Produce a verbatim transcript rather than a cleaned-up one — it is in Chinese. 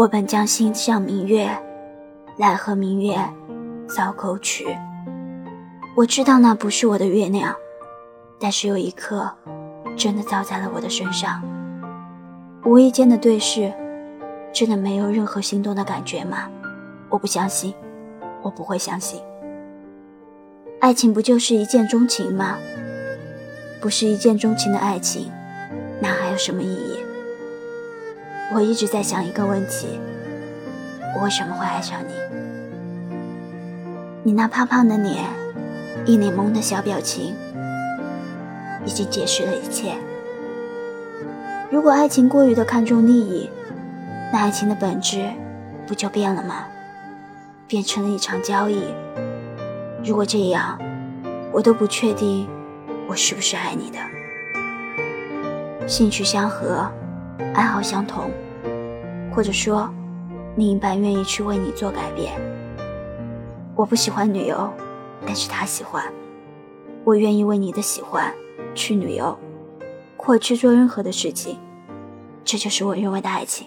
我本将心向明月，奈何明月搔沟渠。我知道那不是我的月亮，但是有一刻真的照在了我的身上。无意间的对视，真的没有任何心动的感觉吗？我不相信，我不会相信。爱情不就是一见钟情吗？不是一见钟情的爱情，那还有什么意义？我一直在想一个问题，我为什么会爱上你？你那胖胖的脸，一脸懵的小表情，已经解释了一切。如果爱情过于的看重利益，那爱情的本质不就变了吗？变成了一场交易。如果这样，我都不确定我是不是爱你的。兴趣相合，爱好相同，或者说另一半愿意去为你做改变。我不喜欢旅游，但是他喜欢。我愿意为你的喜欢去旅游，或去做任何的事情。这就是我认为的爱情。